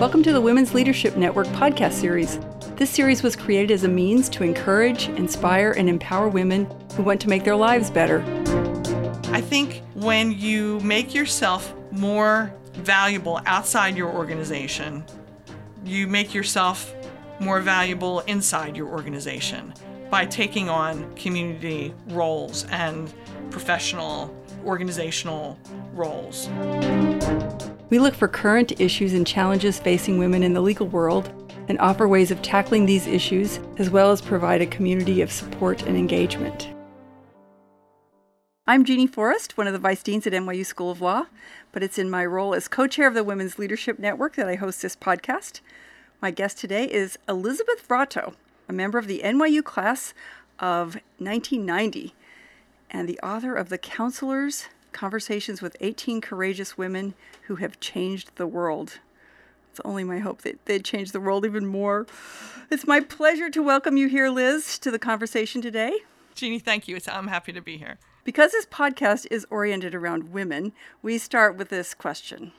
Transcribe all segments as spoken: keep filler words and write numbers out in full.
Welcome to the Women's Leadership Network podcast series. This series was created as a means to encourage, inspire, and empower women who want to make their lives better. I think when you make yourself more valuable outside your organization, you make yourself more valuable inside your organization by taking on community roles and professional, organizational roles. We look for current issues and challenges facing women in the legal world and offer ways of tackling these issues, as well as provide a community of support and engagement. I'm Jeannie Forrest, one of the vice deans at N Y U School of Law, but it's in my role as co-chair of the Women's Leadership Network that I host this podcast. My guest today is Elizabeth Vrotto, a member of the N Y U class of nineteen ninety and the author of The Counselors, Conversations with eighteen Courageous Women Who Have Changed the World. It's only my hope that they'd change the world even more. It's my pleasure to welcome you here, Liz, to the conversation today. Jeannie, thank you. It's, I'm happy to be here. Because this podcast is oriented around women, we start with this question.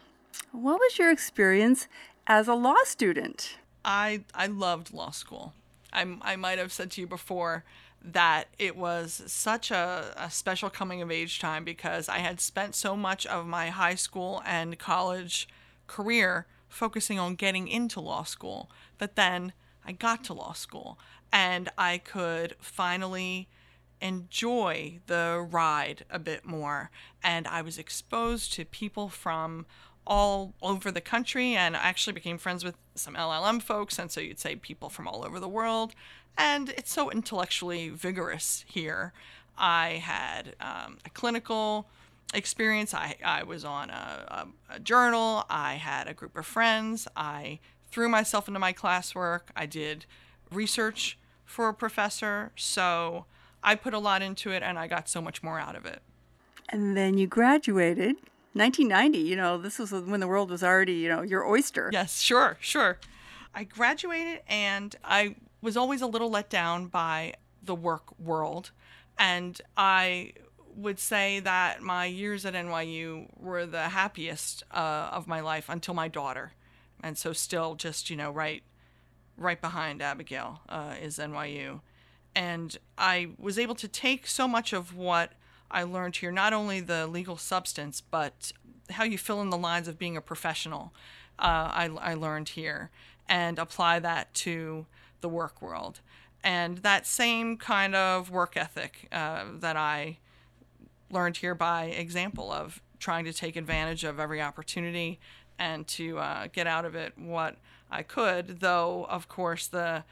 What was your experience as a law student? I I loved law school. I, I might have said to you before that it was such a, a special coming-of-age time because I had spent so much of my high school and college career focusing on getting into law school. But then I got to law school, and I could finally enjoy the ride a bit more. And I was exposed to people from all over the country, and I actually became friends with some L L M folks, and so you'd say people from all over the world. And it's so intellectually vigorous here. I had um, a clinical experience. I, I was on a, a, a journal. I had a group of friends. I threw myself into my classwork. I did research for a professor. So I put a lot into it, and I got so much more out of it. And then you graduated. nineteen ninety, you know, this was when the world was already, you know, your oyster. Yes, sure, sure. I graduated, and I was always a little let down by the work world. And I would say that my years at N Y U were the happiest uh, of my life until my daughter. And so still just, you know, right right behind Abigail uh, is N Y U. And I was able to take so much of what I learned here, not only the legal substance, but how you fill in the lines of being a professional, uh, I, I learned here, and apply that to the work world. And that same kind of work ethic uh, that I learned here by example of trying to take advantage of every opportunity and to uh, get out of it what I could, though, of course, the,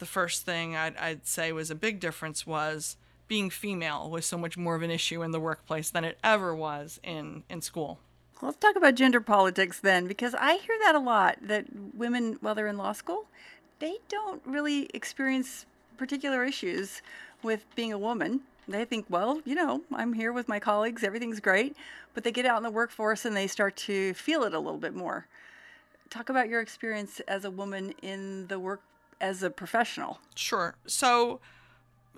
the first thing I'd, I'd say was a big difference was being female was so much more of an issue in the workplace than it ever was in, in school. Well, let's talk about gender politics then, because I hear that a lot, that women, while they're in law school, they don't really experience particular issues with being a woman. They think, well, you know, I'm here with my colleagues, everything's great, but they get out in the workforce and they start to feel it a little bit more. Talk about your experience as a woman in the work, as a professional. Sure. So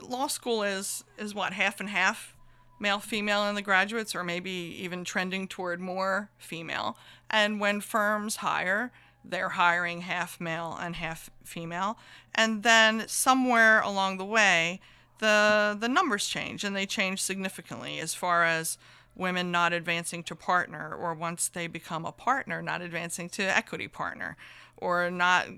law school is, is what, half and half male-female in the graduates, or maybe even trending toward more female. And when firms hire, they're hiring half male and half female. And then somewhere along the way, the the numbers change, and they change significantly as far as women not advancing to partner, or once they become a partner, not advancing to equity partner, or not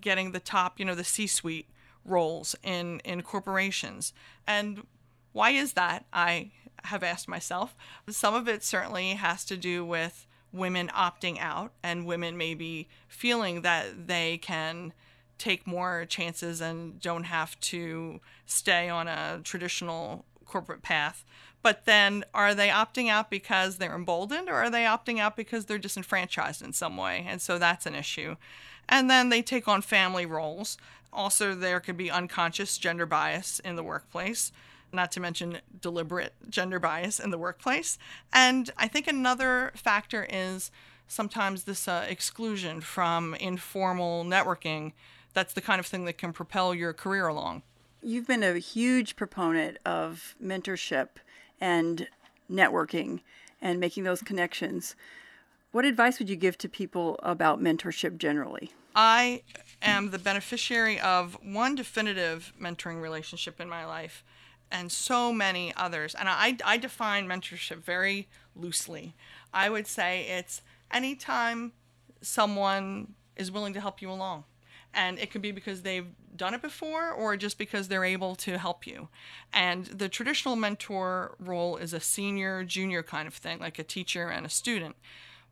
getting the top, you know, the C-suite roles in, in corporations. And why is that? I have asked myself. Some of it certainly has to do with women opting out and women maybe feeling that they can take more chances and don't have to stay on a traditional corporate path. But then are they opting out because they're emboldened, or are they opting out because they're disenfranchised in some way? And so that's an issue. And then they take on family roles. Also, there could be unconscious gender bias in the workplace, not to mention deliberate gender bias in the workplace. And I think another factor is sometimes this uh, exclusion from informal networking. That's the kind of thing that can propel your career along. You've been a huge proponent of mentorship and networking and making those connections. What advice would you give to people about mentorship generally? I am the beneficiary of one definitive mentoring relationship in my life and so many others. And I, I define mentorship very loosely. I would say it's anytime someone is willing to help you along. And it could be because they've done it before or just because they're able to help you. And the traditional mentor role is a senior, junior kind of thing, like a teacher and a student.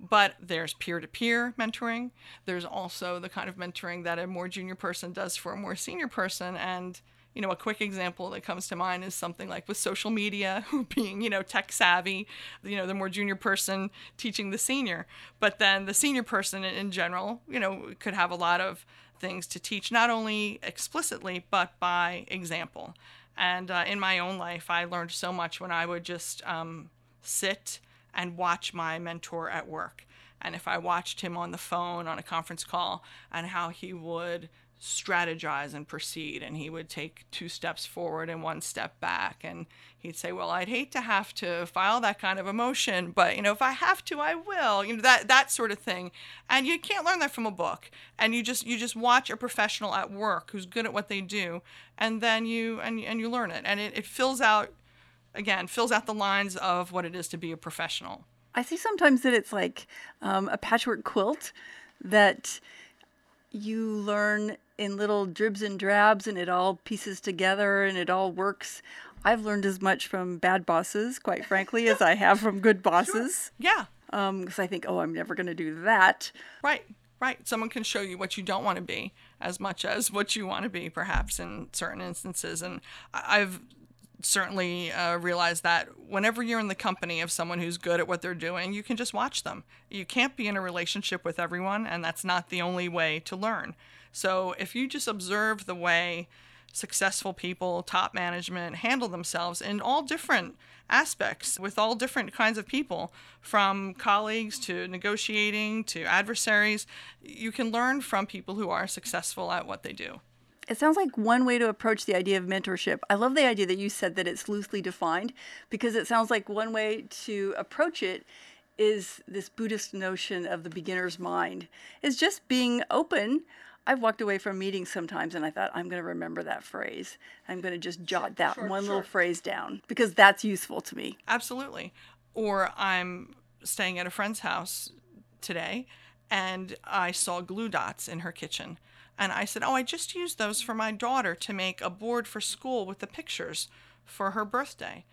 But there's peer-to-peer mentoring. There's also the kind of mentoring that a more junior person does for a more senior person. And, you know, a quick example that comes to mind is something like with social media, being, you know, tech savvy, you know, the more junior person teaching the senior. But then the senior person in general, you know, could have a lot of things to teach, not only explicitly, but by example. And uh, in my own life, I learned so much when I would just um, sit and watch my mentor at work. And if I watched him on the phone on a conference call and how he would strategize and proceed, and he would take two steps forward and one step back, and he'd say, well, I'd hate to have to file that kind of a motion, but you know, if I have to, I will, you know, that that sort of thing. And you can't learn that from a book. And you just you just watch a professional at work who's good at what they do, and then you and, and you learn it. And it, it fills out again fills out the lines of what it is to be a professional. I see sometimes that it's like um, a patchwork quilt that you learn in little dribs and drabs, and it all pieces together and it all works. I've learned as much from bad bosses, quite frankly, as I have from good bosses. Sure. Yeah. Um, because I think, oh, I'm never going to do that. Right, right. Someone can show you what you don't want to be as much as what you want to be, perhaps, in certain instances. And I've certainly uh, realize that whenever you're in the company of someone who's good at what they're doing, you can just watch them. You can't be in a relationship with everyone, and that's not the only way to learn. So if you just observe the way successful people, top management, handle themselves in all different aspects with all different kinds of people, from colleagues to negotiating to adversaries, you can learn from people who are successful at what they do. It sounds like one way to approach the idea of mentorship. I love the idea that you said that it's loosely defined, because it sounds like one way to approach it is this Buddhist notion of the beginner's mind. It's just being open. I've walked away from meetings sometimes and I thought, I'm going to remember that phrase. I'm going to just jot that sure, one sure. little phrase down because that's useful to me. Absolutely. Or I'm staying at a friend's house today and I saw glue dots in her kitchen. And I said, oh, I just used those for my daughter to make a board for school with the pictures for her birthday.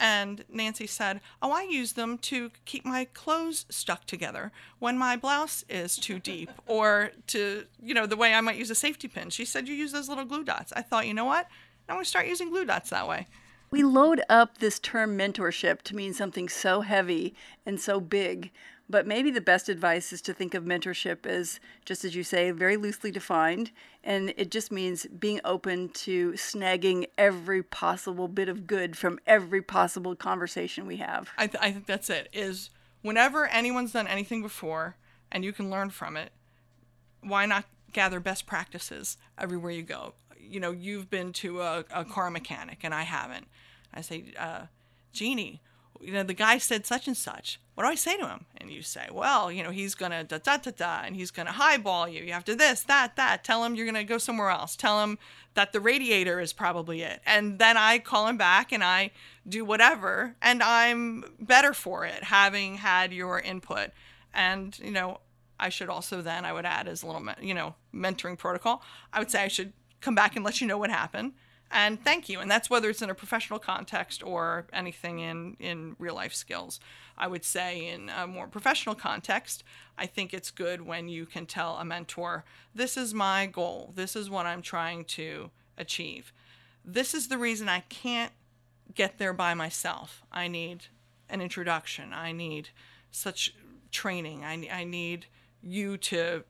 And Nancy said, oh, I use them to keep my clothes stuck together when my blouse is too deep or to, you know, the way I might use a safety pin. She said, you use those little glue dots. I thought, you know what? I'm going to start using glue dots that way. We load up this term mentorship to mean something so heavy and so big. But maybe the best advice is to think of mentorship as, just as you say, very loosely defined. And it just means being open to snagging every possible bit of good from every possible conversation we have. I, th- I think that's it, is whenever anyone's done anything before and you can learn from it, why not gather best practices everywhere you go? You know, you've been to a, a car mechanic and I haven't. I say, uh, Jeannie, you know, the guy said such and such. What do I say to him? And you say, well, you know, he's going to da da da da, and he's going to highball you. You have to this, that, that. Tell him you're going to go somewhere else. Tell him that the radiator is probably it. And then I call him back and I do whatever, and I'm better for it, having had your input. And, you know, I should also then, I would add as a little, you know, mentoring protocol, I would say I should come back and let you know what happened. And thank you. And that's whether it's in a professional context or anything in, in real life skills. I would say in a more professional context, I think it's good when you can tell a mentor, this is my goal. This is what I'm trying to achieve. This is the reason I can't get there by myself. I need an introduction. I need such training. I, I need you to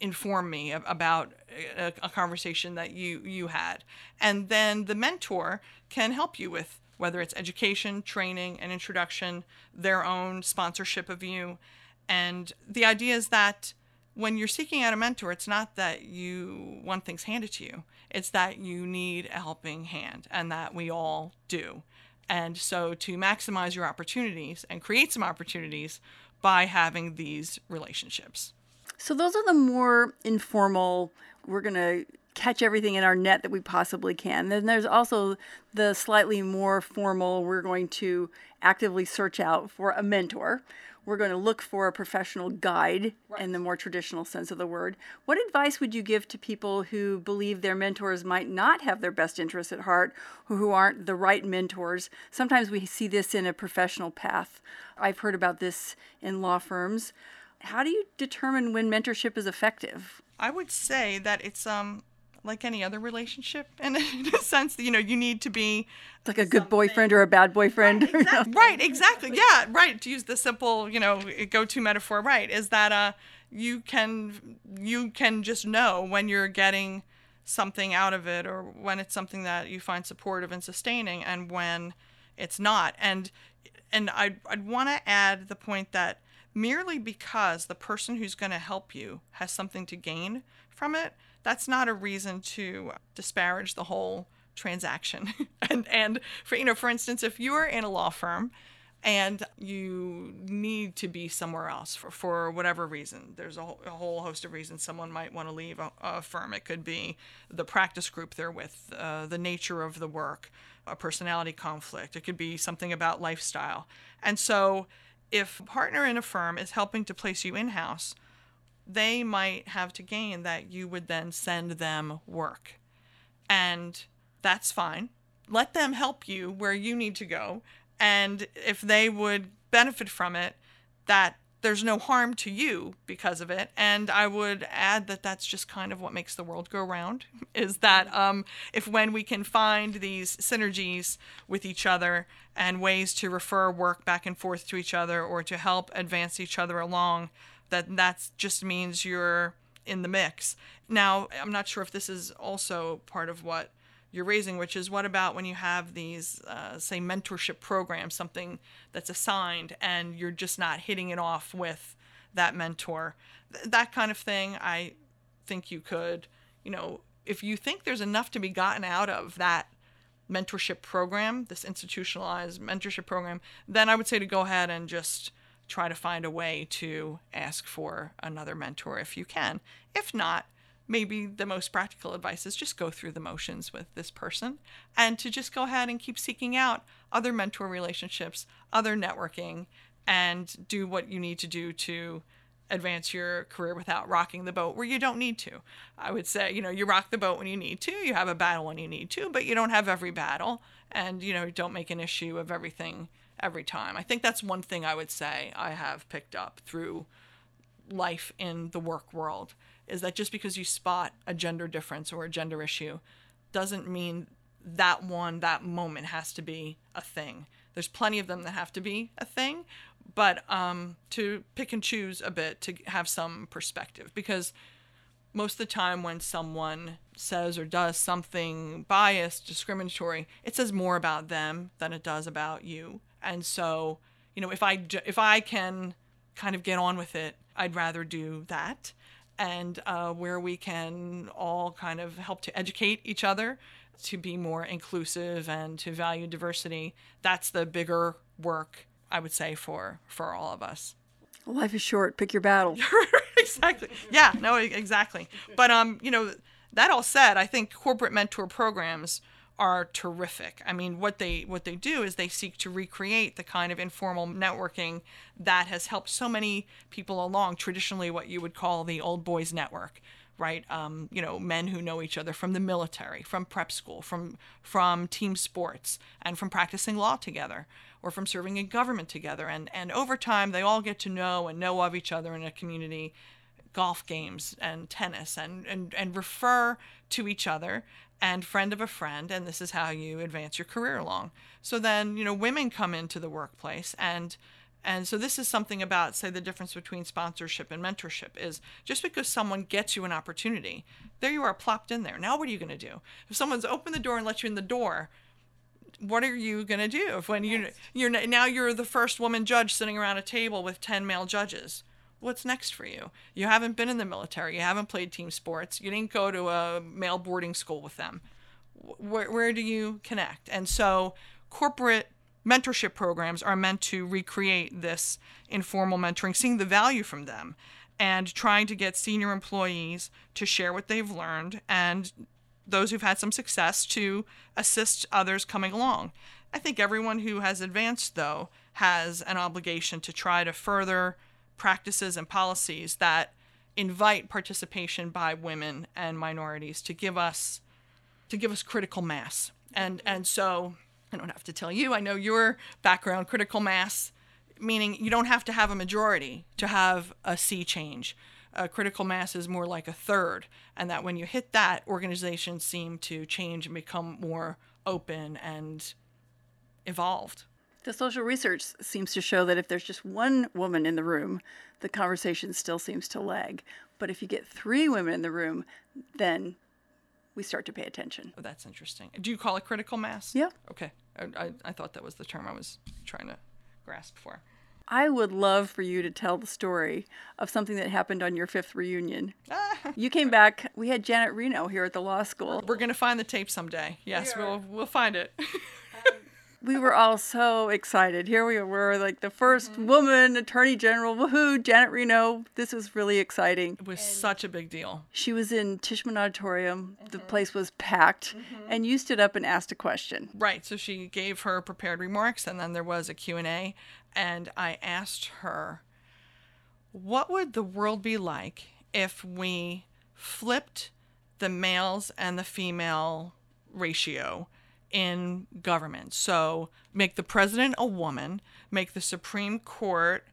inform me about a, a conversation that you, you had. And then the mentor can help you with whether it's education, training, an introduction, their own sponsorship of you. And the idea is that when you're seeking out a mentor, it's not that you want things handed to you. It's that you need a helping hand, and that we all do. And so to maximize your opportunities and create some opportunities by having these relationships. So those are the more informal, we're going to catch everything in our net that we possibly can. Then there's also the slightly more formal, we're going to actively search out for a mentor. We're going to look for a professional guide, right, in the more traditional sense of the word. What advice would you give to people who believe their mentors might not have their best interests at heart, or who aren't the right mentors? Sometimes we see this in a professional path. I've heard about this in law firms. How do you determine when mentorship is effective? I would say that it's um like any other relationship, and in a sense, you know, you need to be it's like a good something. boyfriend or a bad boyfriend. Right, exactly. right, exactly. Yeah, right. To use the simple, you know, go-to metaphor, right, is that uh, you can you can just know when you're getting something out of it, or when it's something that you find supportive and sustaining, and when it's not. And and I'd I'd want to add the point that merely because the person who's going to help you has something to gain from it, that's not a reason to disparage the whole transaction. and and for you know, for instance, if you're in a law firm and you need to be somewhere else for, for whatever reason, there's a whole, a whole host of reasons someone might want to leave a, a firm. It could be the practice group they're with, uh, the nature of the work, a personality conflict. It could be something about lifestyle. And so if a partner in a firm is helping to place you in-house, they might have to gain that you would then send them work. And that's fine. Let them help you where you need to go. And if they would benefit from it, that there's no harm to you because of it. And I would add that that's just kind of what makes the world go round, is that um, if when we can find these synergies with each other and ways to refer work back and forth to each other or to help advance each other along, that that's just means you're in the mix. Now, I'm not sure if this is also part of what you're raising, which is what about when you have these, uh, say, mentorship programs, something that's assigned, and you're just not hitting it off with that mentor. Th- that kind of thing, I think you could, you know, if you think there's enough to be gotten out of that mentorship program, this institutionalized mentorship program, then I would say to go ahead and just try to find a way to ask for another mentor if you can. If not, maybe the most practical advice is just go through the motions with this person and to just go ahead and keep seeking out other mentor relationships, other networking, and do what you need to do to advance your career without rocking the boat where you don't need to. I would say, you know, you rock the boat when you need to, you have a battle when you need to, but you don't have every battle, and, you know, don't make an issue of everything every time. I think that's one thing I would say I have picked up through life in the work world, is that just because you spot a gender difference or a gender issue doesn't mean that one, that moment has to be a thing. There's plenty of them that have to be a thing, but um, to pick and choose a bit, to have some perspective, because most of the time when someone says or does something biased, discriminatory, it says more about them than it does about you. And so, you know, if I, if I can kind of get on with it, I'd rather do that. And uh, where we can all kind of help to educate each other to be more inclusive and to value diversity, that's the bigger work, I would say, for, for all of us. Life is short. Pick your battle. Exactly. Yeah, no, exactly. But, um, you know, that all said, I think corporate mentor programs are terrific. I mean, what they what they do is they seek to recreate the kind of informal networking that has helped so many people along, traditionally what you would call the old boys network, right? Um, you know, men who know each other from the military, from prep school, from from team sports, and from practicing law together, or from serving in government together. And, and over time, they all get to know and know of each other in a community, golf games and tennis, and, and, and refer to each other and friend of a friend, and this is how you advance your career along. So then, you know, women come into the workplace, and and so this is something about, say, the difference between sponsorship and mentorship is just because someone gets you an opportunity, there you are plopped in there. Now what are you going to do? If someone's opened the door and let you in the door, what are you going to do? If when you you're now you're the first woman judge sitting around a table with ten male judges. What's next for you? You haven't been in the military. You haven't played team sports. You didn't go to a male boarding school with them. Where, where do you connect? And so corporate mentorship programs are meant to recreate this informal mentoring, seeing the value from them, and trying to get senior employees to share what they've learned, and those who've had some success to assist others coming along. I think everyone who has advanced, though, has an obligation to try to further practices and policies that invite participation by women and minorities to give us to give us critical mass. And and so I don't have to tell you, I know your background, critical mass, meaning you don't have to have a majority to have a sea change. Uh, critical mass is more like a third, and that when you hit that, organizations seem to change and become more open and evolved. The social research seems to show that if there's just one woman in the room, the conversation still seems to lag. But if you get three women in the room, then we start to pay attention. Oh, that's interesting. Do you call it critical mass? Yeah. Okay. I, I, I thought that was the term I was trying to grasp for. I would love for you to tell the story of something that happened on your fifth reunion. You came back. We had Janet Reno here at the law school. We're going to find the tape someday. Yes, we we'll we'll find it. um, we were all so excited. Here we were, like the first mm-hmm. woman attorney general. Woohoo, Janet Reno. This was really exciting. It was and such a big deal. She was in Tishman Auditorium. Mm-hmm. The place was packed. Mm-hmm. And you stood up and asked a question. Right. So she gave her prepared remarks, and then there was a Q and A. And I asked her, what would the world be like if we flipped the males and the female ratio in government? So make the president a woman, make the Supreme Court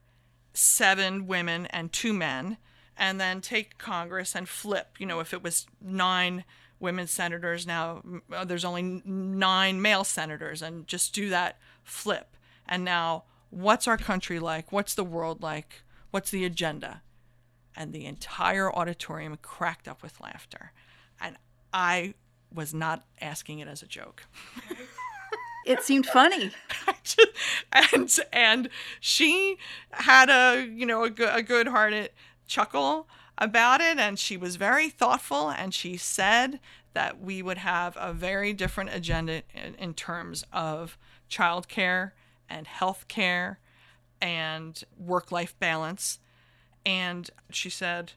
seven women and two men, and then take Congress and flip. You know, if it was nine women senators, now there's only nine male senators, and just do that flip. And now, what's our country like? What's the world like? What's the agenda? And the entire auditorium cracked up with laughter. And I was not asking it as a joke. It seemed funny. and and she had a, you know, a, a good-hearted chuckle about it, and she was very thoughtful, and she said that we would have a very different agenda in, in terms of childcare and health care and work-life balance. And she said,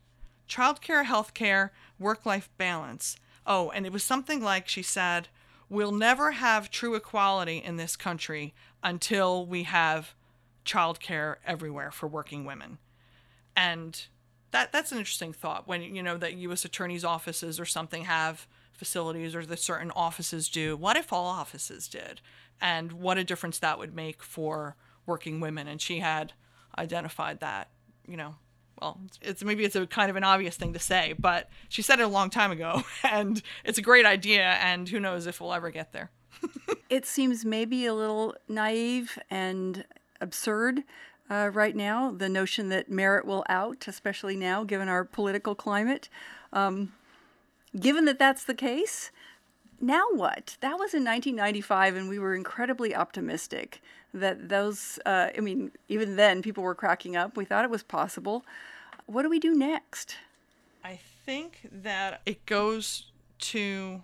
childcare, health care, work-life balance. Oh, and it was something like, she said, we'll never have true equality in this country until we have childcare everywhere for working women. And that that's an interesting thought, when, you know, that U S attorneys' offices or something have facilities, or that certain offices do. What if all offices did? And what a difference that would make for working women. And she had identified that, you know, well, it's maybe it's a kind of an obvious thing to say, but she said it a long time ago, and it's a great idea, and who knows if we'll ever get there. It seems maybe a little naive and absurd uh, right now, the notion that merit will out, especially now, given our political climate. Um, given that that's the case, now what? That was in nineteen ninety-five, and we were incredibly optimistic that those, uh, I mean, even then people were cracking up. We thought it was possible. What do we do next? I think that it goes to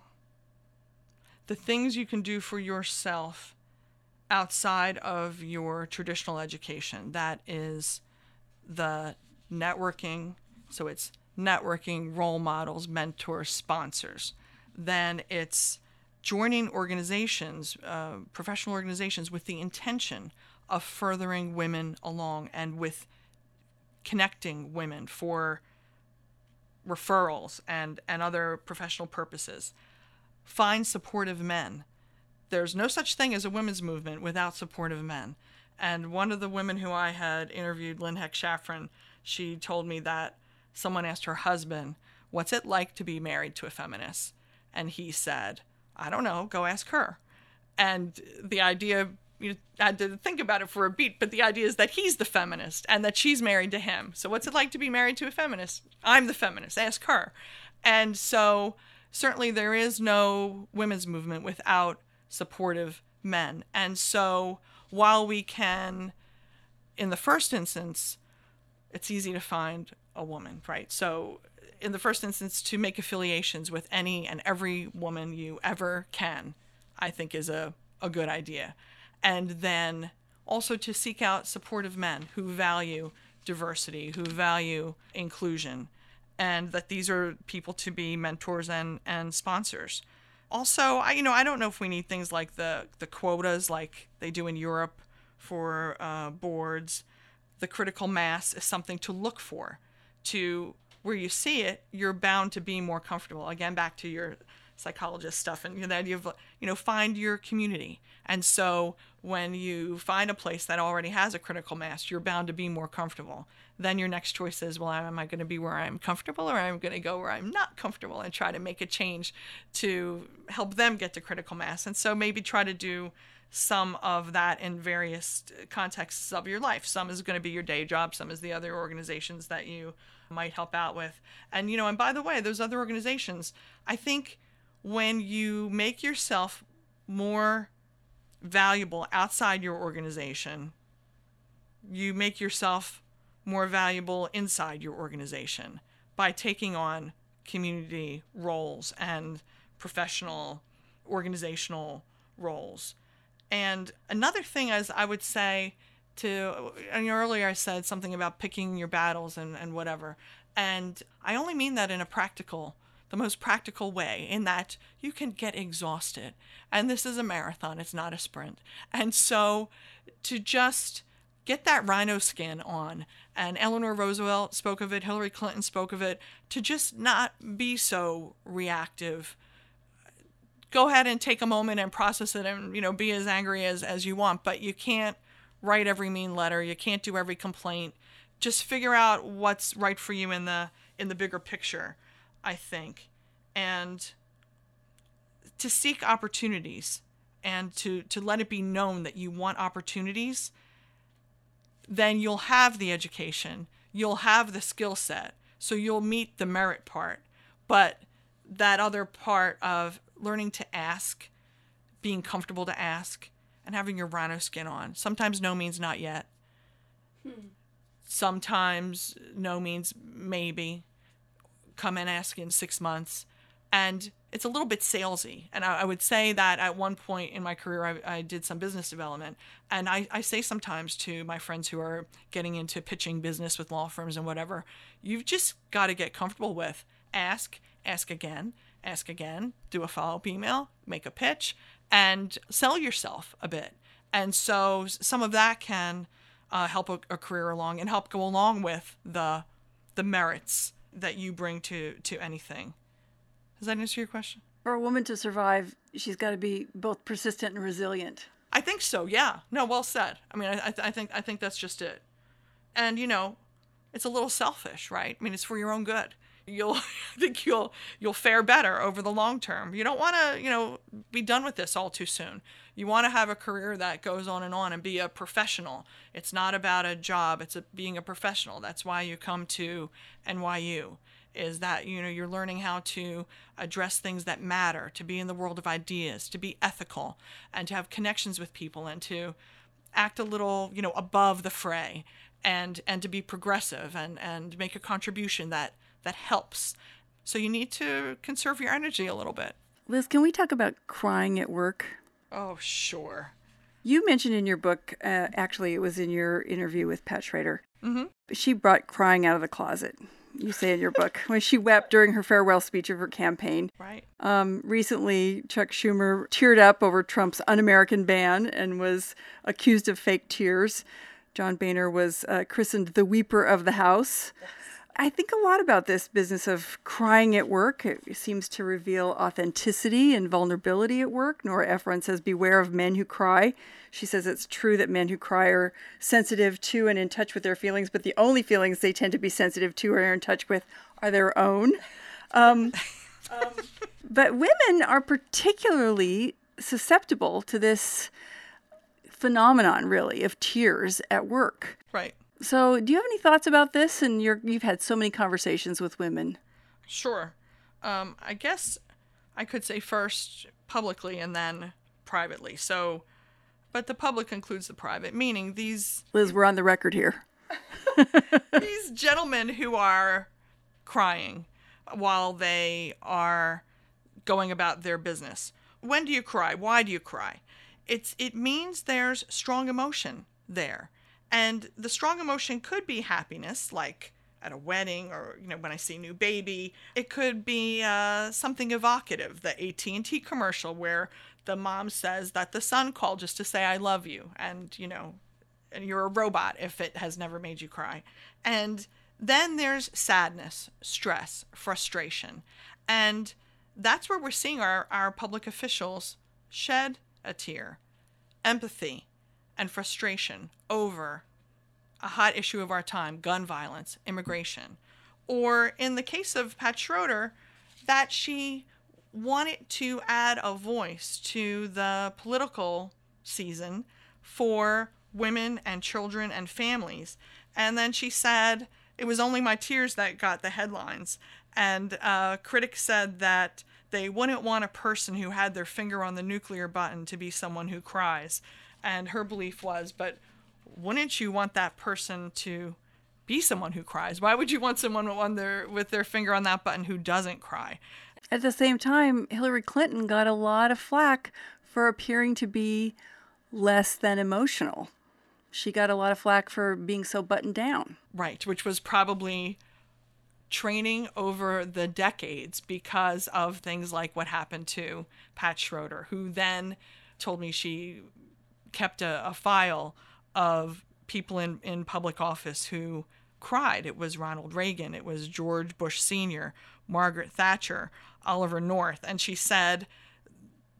the things you can do for yourself outside of your traditional education. That is the networking. So it's networking, role models, mentors, sponsors. Then it's joining organizations, uh, professional organizations, with the intention of furthering women along and with connecting women for referrals and, and other professional purposes. Find supportive men. There's no such thing as a women's movement without supportive men. And one of the women who I had interviewed, Lynn Hecht Schafran, she told me that someone asked her husband, what's it like to be married to a feminist? And he said, I don't know, go ask her. And the idea, you had to think about it for a beat, but the idea is that he's the feminist and that she's married to him. So what's it like to be married to a feminist? I'm the feminist, ask her. And so certainly there is no women's movement without supportive men. And so while we can, in the first instance, it's easy to find a woman, right? So in the first instance, to make affiliations with any and every woman you ever can, I think is a, a good idea. and then also to seek out supportive men who value diversity, who value inclusion, and that these are people to be mentors and, and sponsors. Also, I you know, I don't know if we need things like the, the quotas like they do in Europe for uh, boards. The critical mass is something to look for. To where you see it, you're bound to be more comfortable. Again, back to your psychologist stuff and the idea of, you know, find your community. And so when you find a place that already has a critical mass, you're bound to be more comfortable. Then your next choice is, well, am I going to be where I'm comfortable, or I'm going to go where I'm not comfortable and try to make a change to help them get to critical mass? And so maybe try to do some of that in various contexts of your life. Some is going to be your day job. Some is the other organizations that you might help out with. And, you know, and by the way, those other organizations, I think when you make yourself more valuable outside your organization, you make yourself more valuable inside your organization by taking on community roles and professional organizational roles. And another thing is, I would say to, and earlier I said something about picking your battles and, and whatever. And I only mean that in a practical, the most practical way, in that you can get exhausted. And this is a marathon, it's not a sprint. And so to just get that rhino skin on, and Eleanor Roosevelt spoke of it, Hillary Clinton spoke of it, to just not be so reactive. Go ahead and take a moment and process it, and, you know, be as angry as, as you want, but you can't write every mean letter. You can't do every complaint. Just figure out what's right for you in the, in the bigger picture, I think, and to seek opportunities and to, to let it be known that you want opportunities. Then you'll have the education, you'll have the skill set. So you'll meet the merit part, but that other part of learning to ask, being comfortable to ask, and having your rhino skin on. Sometimes no means not yet. Hmm. Sometimes no means maybe. Come and ask in six months. And it's a little bit salesy. And I, I would say that at one point in my career, I, I did some business development. And I, I say sometimes to my friends who are getting into pitching business with law firms and whatever, you've just got to get comfortable with ask, ask again, ask again, do a follow-up email, make a pitch, and sell yourself a bit. And so some of that can uh, help a, a career along and help go along with the the merits that you bring to, to anything. Does that answer your question? For a woman to survive, she's got to be both persistent and resilient. I think so, yeah. No, well said. I mean, I, I think I think that's just it. And, you know, it's a little selfish, right? I mean, it's for your own good. You'll I think you'll you'll fare better over the long term. You don't want to, you know, be done with this all too soon. You want to have a career that goes on and on and be a professional. It's not about a job. It's a, being a professional. That's why you come to N Y U, is that, you know, you're learning how to address things that matter, to be in the world of ideas, to be ethical, and to have connections with people, and to act a little, you know, above the fray, and and to be progressive and and make a contribution that that helps. So you need to conserve your energy a little bit. Liz, can we talk about crying at work? Oh, sure. You mentioned in your book, uh, actually it was in your interview with Pat Schroeder, mm-hmm. she brought crying out of the closet, you say in your book, when she wept during her farewell speech of her campaign. Right. Um, recently, Chuck Schumer teared up over Trump's un-American ban and was accused of fake tears. John Boehner was uh, christened the Weeper of the House. Yes. I think a lot about this business of crying at work. It seems to reveal authenticity and vulnerability at work. Nora Ephron says, beware of men who cry. She says it's true that men who cry are sensitive to and in touch with their feelings, but the only feelings they tend to be sensitive to or in touch with are their own. Um, um, but women are particularly susceptible to this phenomenon, really, of tears at work. Right. So do you have any thoughts about this? And you're, you've had so many conversations with women. Sure. Um, I guess I could say first publicly and then privately. So, but the public includes the private, meaning these... Liz, we're on the record here. These gentlemen who are crying while they are going about their business. When do you cry? Why do you cry? it's it means there's strong emotion there. And the strong emotion could be happiness, like at a wedding or, you know, when I see new baby. It could be uh, something evocative, the A T and T commercial where the mom says that the son called just to say, I love you. And, you know, and you're a robot if it has never made you cry. And then there's sadness, stress, frustration. And that's where we're seeing our, our public officials shed a tear, empathy, and frustration over a hot issue of our time, gun violence, immigration. Or in the case of Pat Schroeder, that she wanted to add a voice to the political season for women and children and families. And then she said, it was only my tears that got the headlines. And uh, critics said that they wouldn't want a person who had their finger on the nuclear button to be someone who cries. And her belief was, but wouldn't you want that person to be someone who cries? Why would you want someone on their, with their finger on that button who doesn't cry? At the same time, Hillary Clinton got a lot of flack for appearing to be less than emotional. She got a lot of flack for being so buttoned down. Right, which was probably training over the decades because of things like what happened to Pat Schroeder, who then told me she kept a, a file of people in, in public office who cried. It was Ronald Reagan. It was George Bush Senior, Margaret Thatcher, Oliver North. And she said,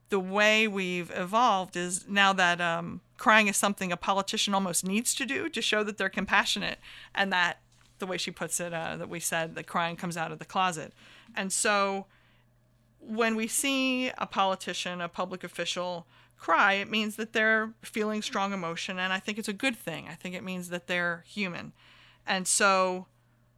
the way we've evolved is now that um, crying is something a politician almost needs to do to show that they're compassionate. And that, the way she puts it, uh, that we said that crying comes out of the closet. And so when we see a politician, a public official, cry, it means that they're feeling strong emotion, and I think it's a good thing. I think it means that they're human. And so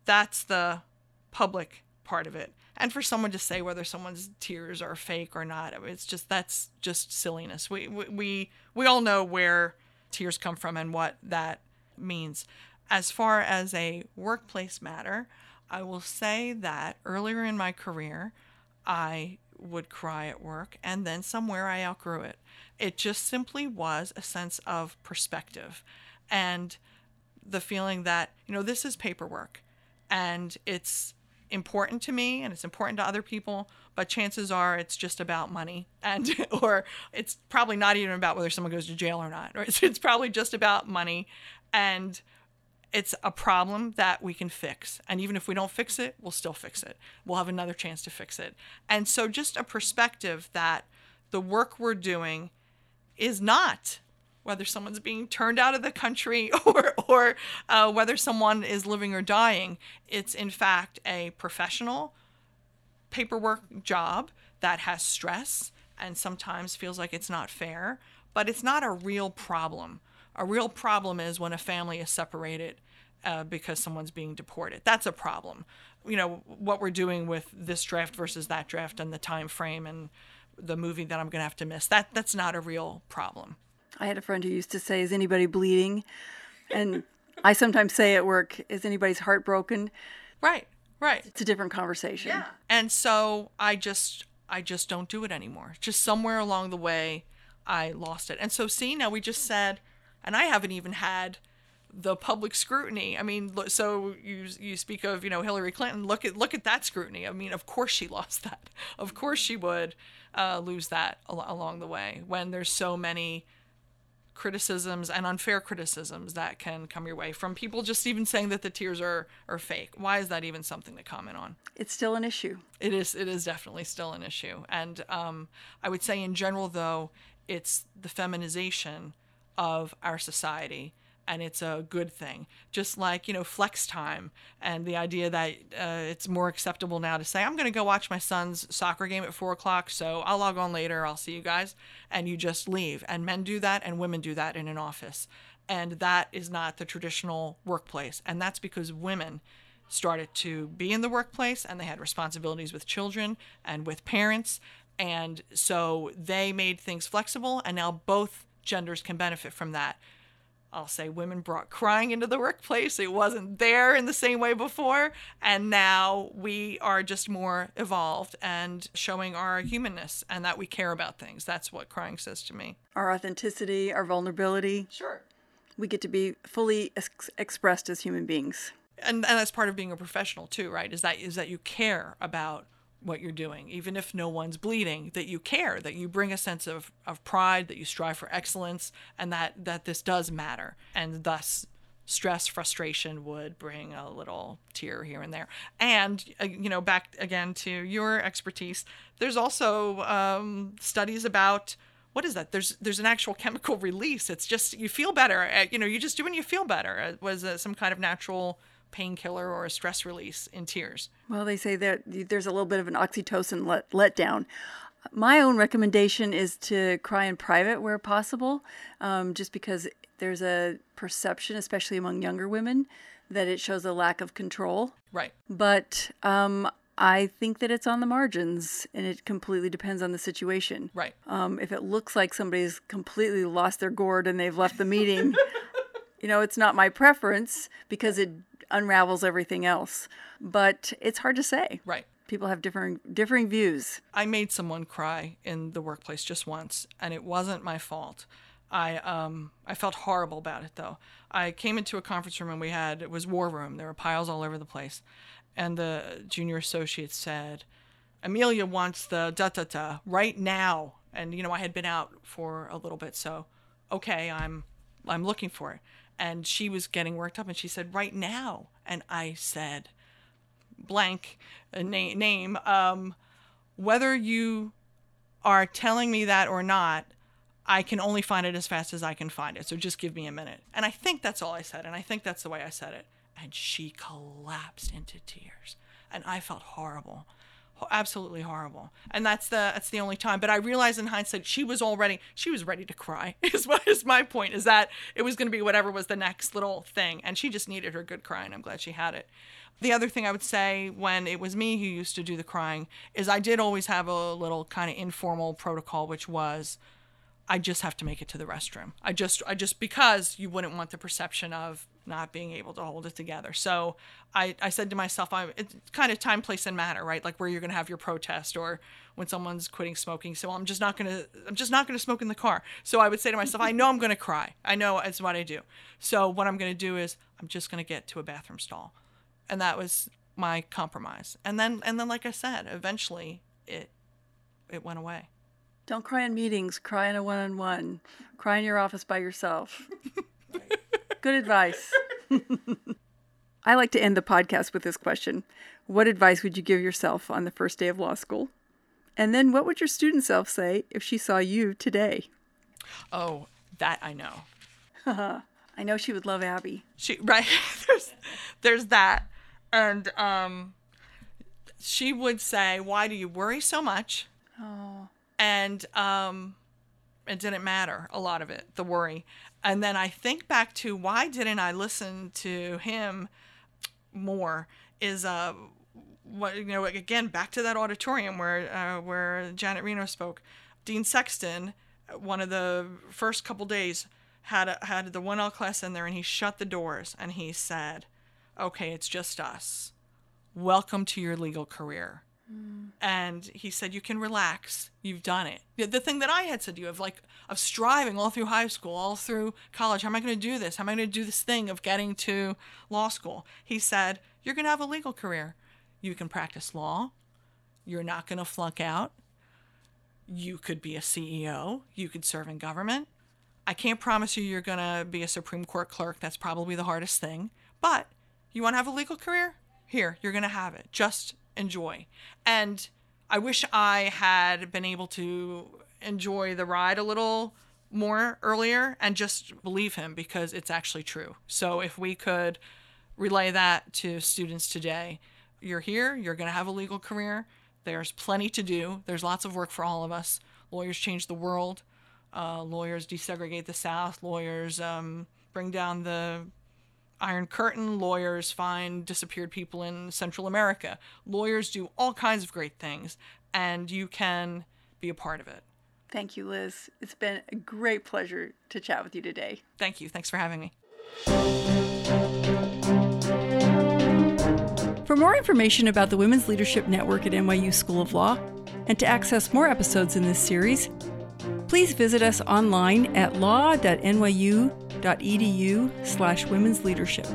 that's the public part of it. And for someone to say whether someone's tears are fake or not, it's just, that's just silliness. We we we all know where tears come from and what that means. As far as a workplace matter, I will say that earlier in my career, I would cry at work, and then somewhere I outgrew it. It just simply was a sense of perspective and the feeling that, you know, this is paperwork and it's important to me and it's important to other people, but chances are it's just about money and or it's probably not even about whether someone goes to jail or not. Or it's, it's probably just about money, and it's a problem that we can fix. And even if we don't fix it, we'll still fix it. We'll have another chance to fix it. And so just a perspective that the work we're doing is not whether someone's being turned out of the country or, or uh, whether someone is living or dying. It's, in fact, a professional paperwork job that has stress and sometimes feels like it's not fair, but it's not a real problem. A real problem is when a family is separated uh, because someone's being deported. That's a problem. You know, what we're doing with this draft versus that draft and the time frame and the movie that I'm going to have to miss, that that's not a real problem. I had a friend who used to say, is anybody bleeding? And I sometimes say at work, is anybody's heart broken? Right, right. It's a different conversation. Yeah. And so I just, I just don't do it anymore. Just somewhere along the way, I lost it. And so see, now we just said... And I haven't even had the public scrutiny. I mean, so you you speak of, you know, Hillary Clinton. Look at look at that scrutiny. I mean, of course she lost that. Of course she would uh, lose that al- along the way when there's so many criticisms and unfair criticisms that can come your way from people just even saying that the tears are, are fake. Why is that even something to comment on? It's still an issue. It is. It is definitely still an issue. And um, I would say in general, though, it's the feminization of our society, and it's a good thing. Just like, you know, flex time and the idea that uh, it's more acceptable now to say, I'm going to go watch my son's soccer game at four o'clock, so I'll log on later, I'll see you guys, and you just leave. And men do that, and women do that in an office. And that is not the traditional workplace. And that's because women started to be in the workplace, and they had responsibilities with children and with parents. And so they made things flexible, and now both genders can benefit from that. I'll say women brought crying into the workplace. It wasn't there in the same way before. And now we are just more evolved and showing our humanness and that we care about things. That's what crying says to me. Our authenticity, our vulnerability. Sure. We get to be fully ex- expressed as human beings. And, and that's part of being a professional too, right? Is that is that you care about what you're doing, even if no one's bleeding, that you care, that you bring a sense of, of pride, that you strive for excellence, and that, that this does matter. And thus, stress, frustration would bring a little tear here and there. And, uh, you know, back again to your expertise, there's also um, studies about, what is that? There's there's an actual chemical release. It's just, you feel better. At, you know, you just do when you feel better. It was uh, some kind of natural painkiller or a stress release in tears. Well, they say that there's a little bit of an oxytocin let, let down. My own recommendation is to cry in private where possible, um, just because there's a perception, especially among younger women, that it shows a lack of control. Right. But um, I think that it's on the margins, and it completely depends on the situation. Right. Um, if it looks like somebody's completely lost their gourd and they've left the meeting, you know, it's not my preference because it unravels everything else, but it's hard to say. Right. People have differing differing views. I made someone cry in the workplace just once, and it wasn't my fault. I um I felt horrible about it though. I came into a conference room and we had it was war room. There were piles all over the place, and the junior associate said, "Amelia wants the da da da right now." And you know I had been out for a little bit, so okay, I'm I'm looking for it. And she was getting worked up, and she said, right now. And I said, blank na- name, um, whether you are telling me that or not, I can only find it as fast as I can find it. So just give me a minute. And I think that's all I said. And I think that's the way I said it. And she collapsed into tears. And I felt horrible. Absolutely horrible. And that's the that's the only time. But I realized in hindsight she was already she was ready to cry is what is my point, is that it was going to be whatever was the next little thing, and she just needed her good cry, and I'm glad she had it. The other thing I would say when it was me who used to do the crying is I did always have a little kind of informal protocol, which was I just have to make it to the restroom. I just I just because you wouldn't want the perception of not being able to hold it together. So I, I said to myself, I, it's kind of time, place, and matter, right? Like where you're going to have your protest or when someone's quitting smoking. So I'm just not going to, I'm just not going to smoke in the car. So I would say to myself, I know I'm going to cry. I know it's what I do. So what I'm going to do is I'm just going to get to a bathroom stall. And that was my compromise. And then, and then, like I said, eventually it, it went away. Don't cry in meetings, cry in a one-on-one, cry in your office by yourself. Good advice. I like to end the podcast with this question. What advice would you give yourself on the first day of law school? And then what would your student self say if she saw you today? Oh, that I know. I know she would love Abby. She right. there's, there's that. And um, she would say, why do you worry so much? Oh. And um, it didn't matter, a lot of it, the worry. And then I think back to why didn't I listen to him more is, uh, what you know, again, back to that auditorium where uh, where Janet Reno spoke. Dean Sexton, one of the first couple days, had a, had the one L class in there, and he shut the doors, and he said, okay, it's just us. Welcome to your legal career. And he said, you can relax. You've done it. The thing that I had said to you of like, of striving all through high school, all through college. How am I going to do this? How am I going to do this thing of getting to law school? He said, you're going to have a legal career. You can practice law. You're not going to flunk out. You could be a C E O. You could serve in government. I can't promise you you're going to be a Supreme Court clerk. That's probably the hardest thing. But you want to have a legal career? Here, you're going to have it. Just enjoy. And I wish I had been able to enjoy the ride a little more earlier and just believe him, because it's actually true. So if we could relay that to students today, you're here, you're going to have a legal career. There's plenty to do. There's lots of work for all of us. Lawyers change the world. Uh, lawyers desegregate the South. Lawyers um, bring down the Iron Curtain. Lawyers find disappeared people in Central America. Lawyers do all kinds of great things, and you can be a part of it. Thank you, Liz. It's been a great pleasure to chat with you today. Thank you. Thanks for having me. For more information about the Women's Leadership Network at N Y U School of Law, and to access more episodes in this series, please visit us online at law dot n y u dot e d u slash women's leadership.